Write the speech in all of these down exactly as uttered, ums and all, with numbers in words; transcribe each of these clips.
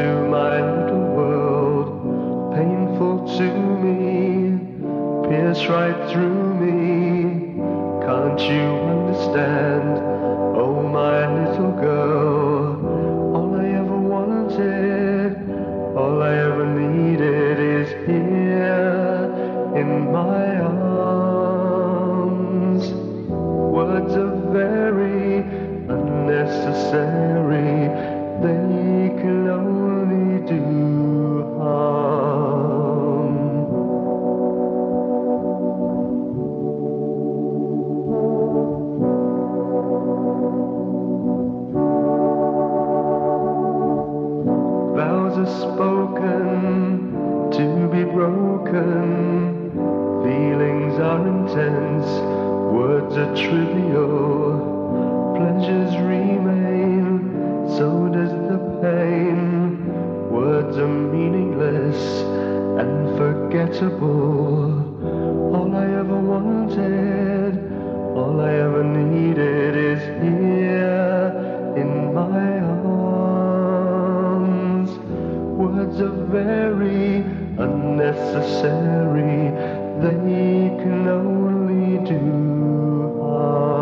into my little world, painful to me, pierce right through me. Can't you understand? Oh, my little girl, all I ever wanted, all I ever needed is here in my arms. Words are very unnecessary, they can only do harm. Vows are spoken to be broken, feelings are intense, words are trivial, pleasures remain. So does the pain. Words are meaningless and forgettable. All I ever wanted, all I ever needed is here in my arms. Words are very unnecessary, they can only do harm.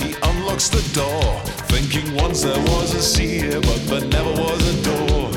He unlocks the door. Thinking once there was a sea, but there never was a door.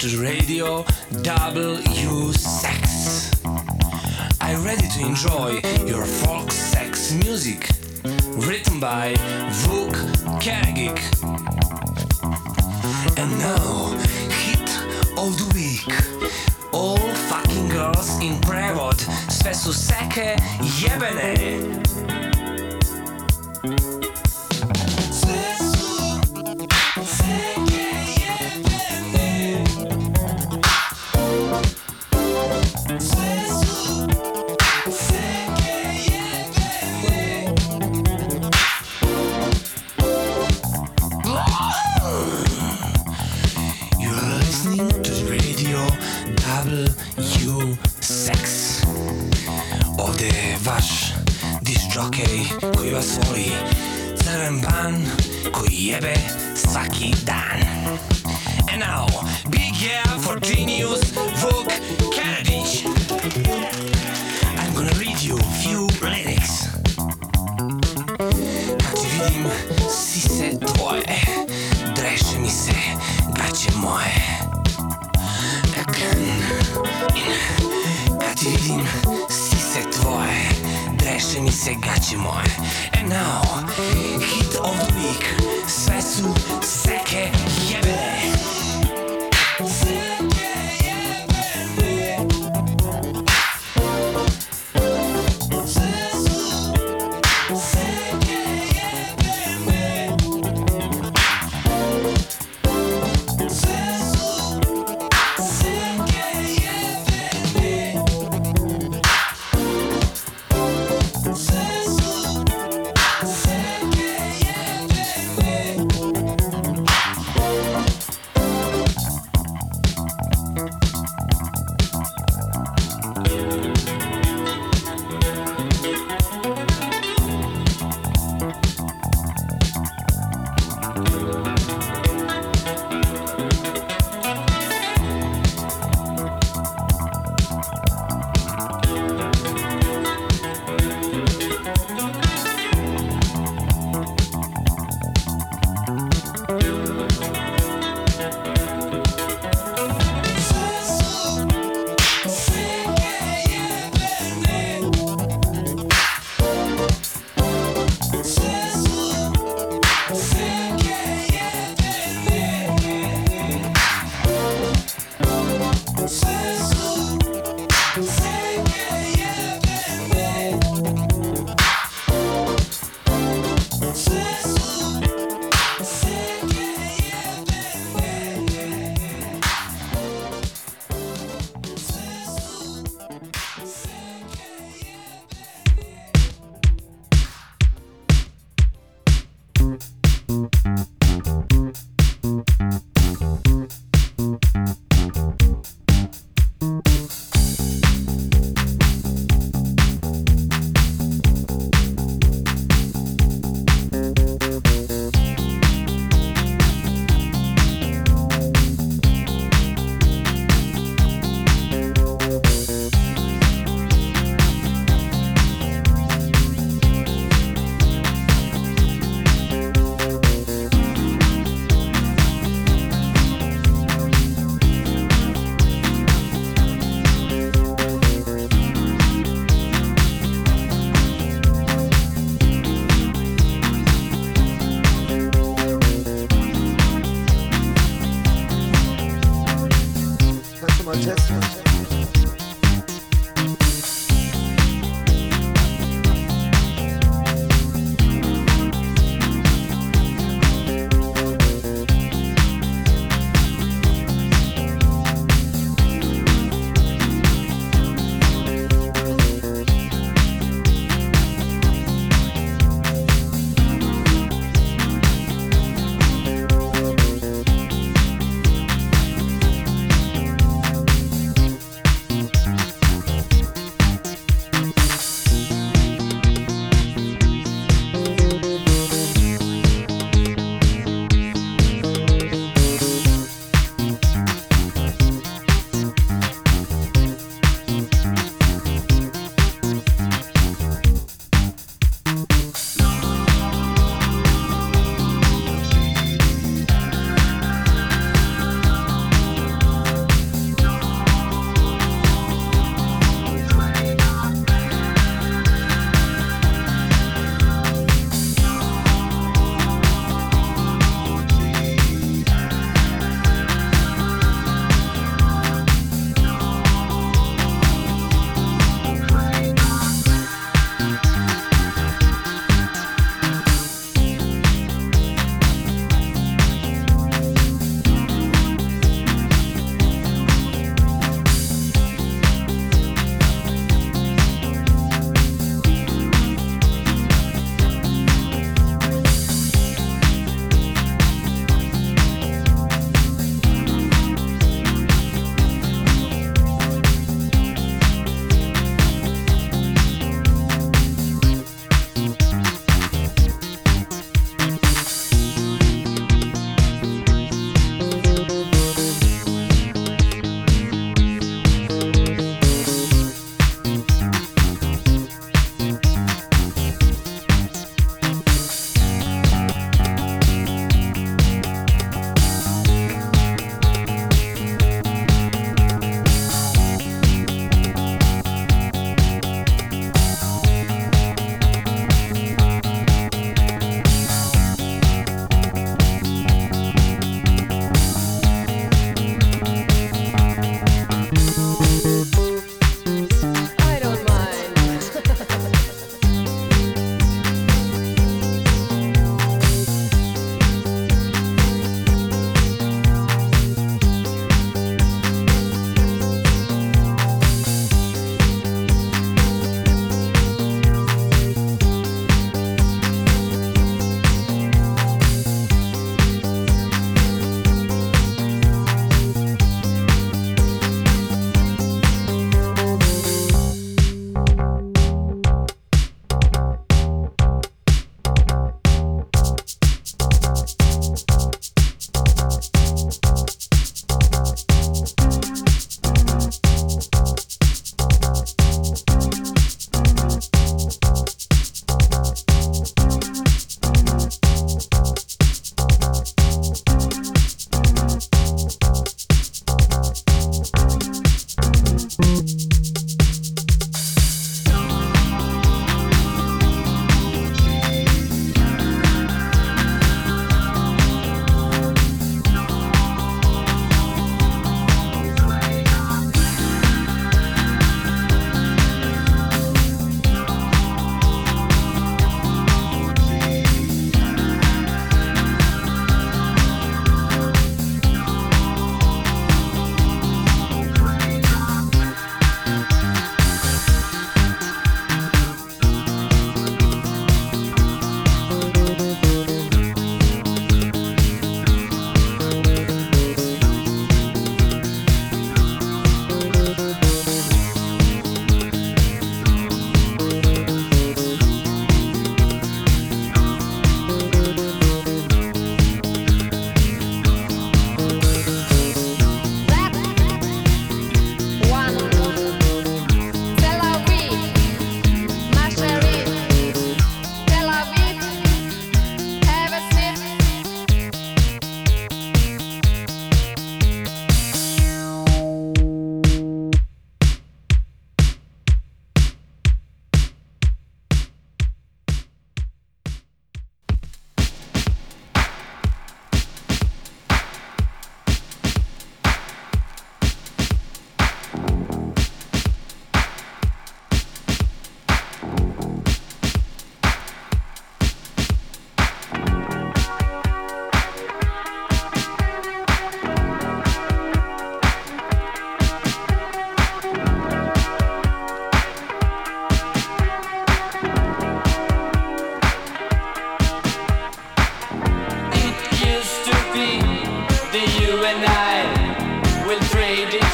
to the radio, W Sex. Are ready to enjoy your folk sex music, written by Vuk Karadžić. And now, hit of the week. All fucking girls in prevod, sve su seke jebene. W Sex. Ovdje je vaš disc jockey koji vas voli, crven ban koji jebe svaki dan. And now, big air for genius Vuk Karadžić. I'm gonna read you few lyrics. Kad ti vidim sise tvoje, dreše mi se gaće moje. And now, hit of the week, sve su seke jebene.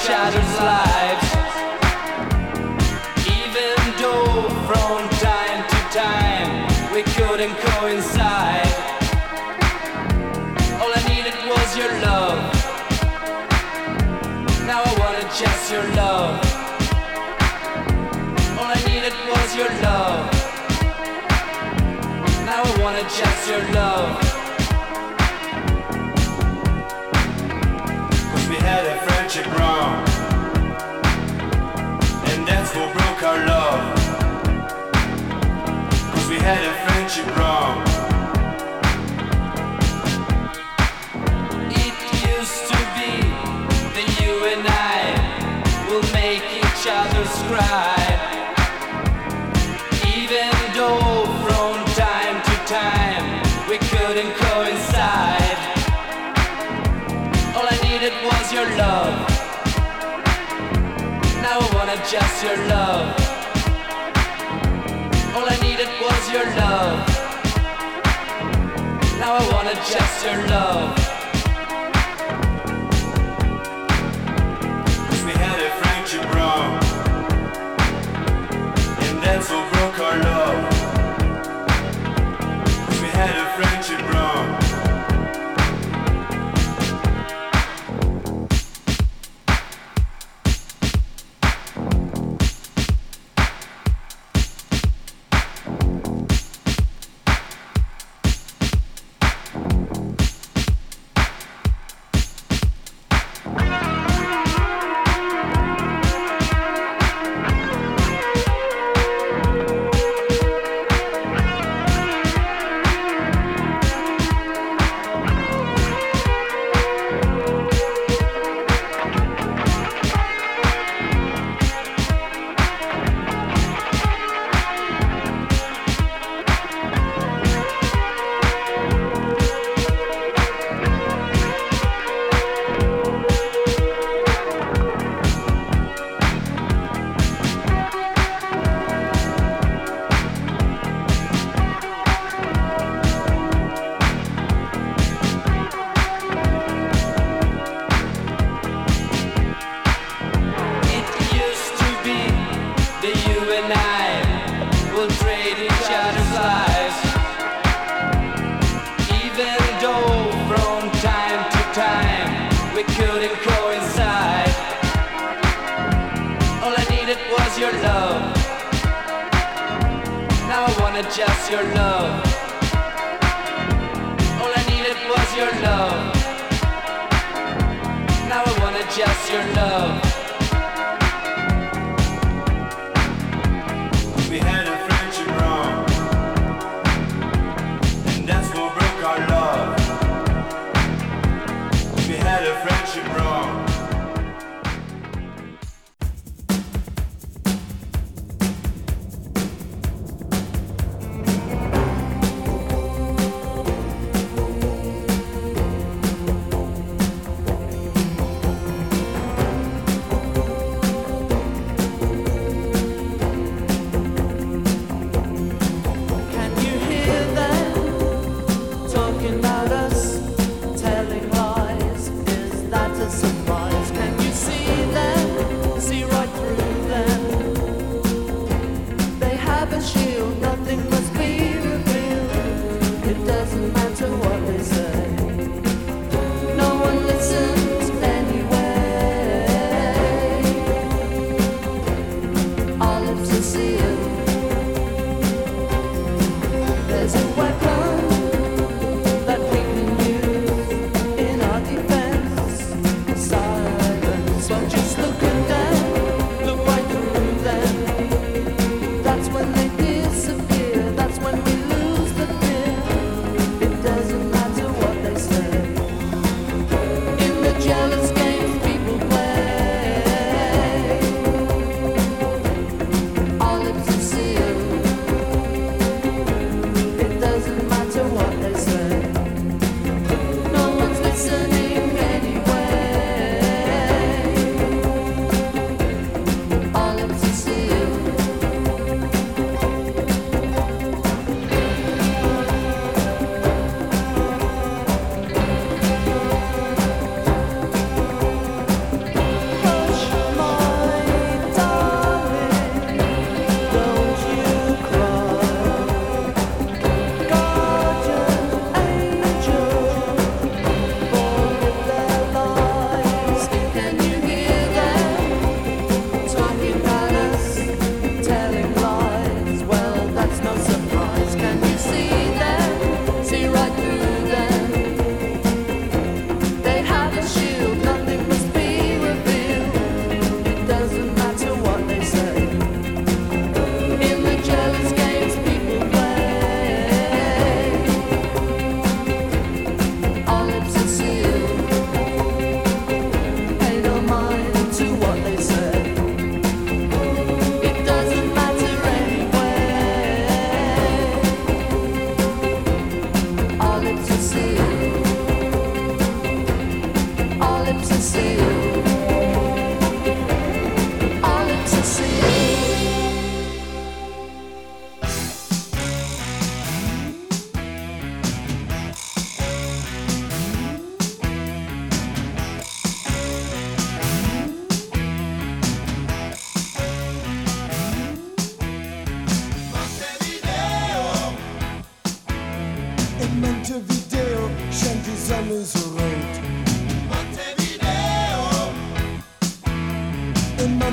shattered lives. Even though from time to time we couldn't coincide, all I needed was your love. Now I wanna just your love. All I needed was your love. Now I wanna just your love. Wrong. And that's what broke our love. Cause we had a friendship wrong. It used to be that you and I will make each other's cry. Even though from time to time we couldn't coincide, all I needed was your love. Now I wanna just your love. All I needed was your love. Now I wanna just your love. Cause we had a friendship wrong. And that's what broke our love. Cause we had a friendship wrong. Just your love. All I needed was your love. Now I wanna just your love. We had a friendship wrong, and that's what broke our love. We had a friendship wrong.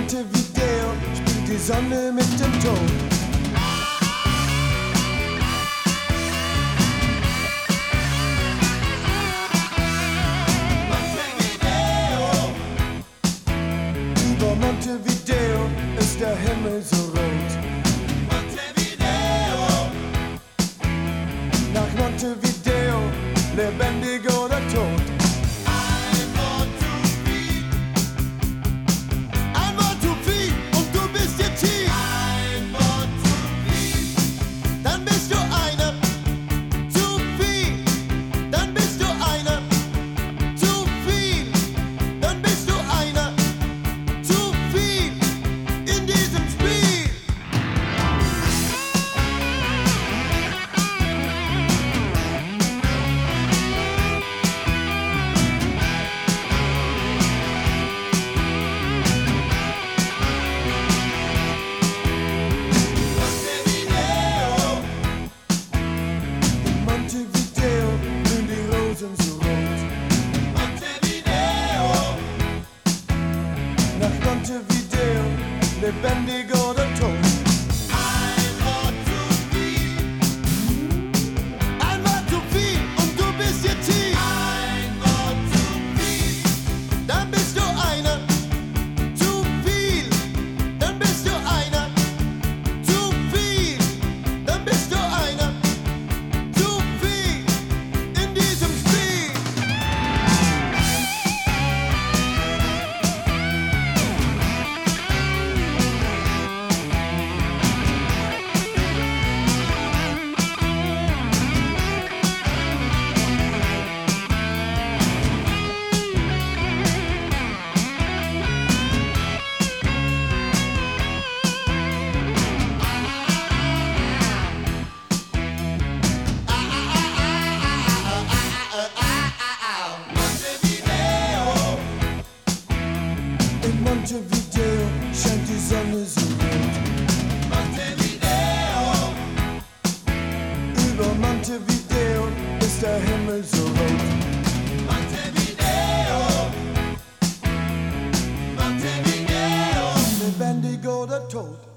Montevideo spielt die Sonne mit dem Ton. Über Montevideo ist der Himmel so rot. Montevideo. Nach Montevideo, lebendig oder tot. Montevideo, lebendig oder tot. I want to be, einmal zu viel und du bist jetzt hier. Einmal zu viel, dann bist du einer zu viel, dann bist du einer zu viel, dann bist du einer zu viel in diesem Spiel. Montevideo scheint die Sonne so rot. Montevideo. Über Montevideo ist der Himmel so rot. Montevideo. Montevideo. Lebendig oder tot.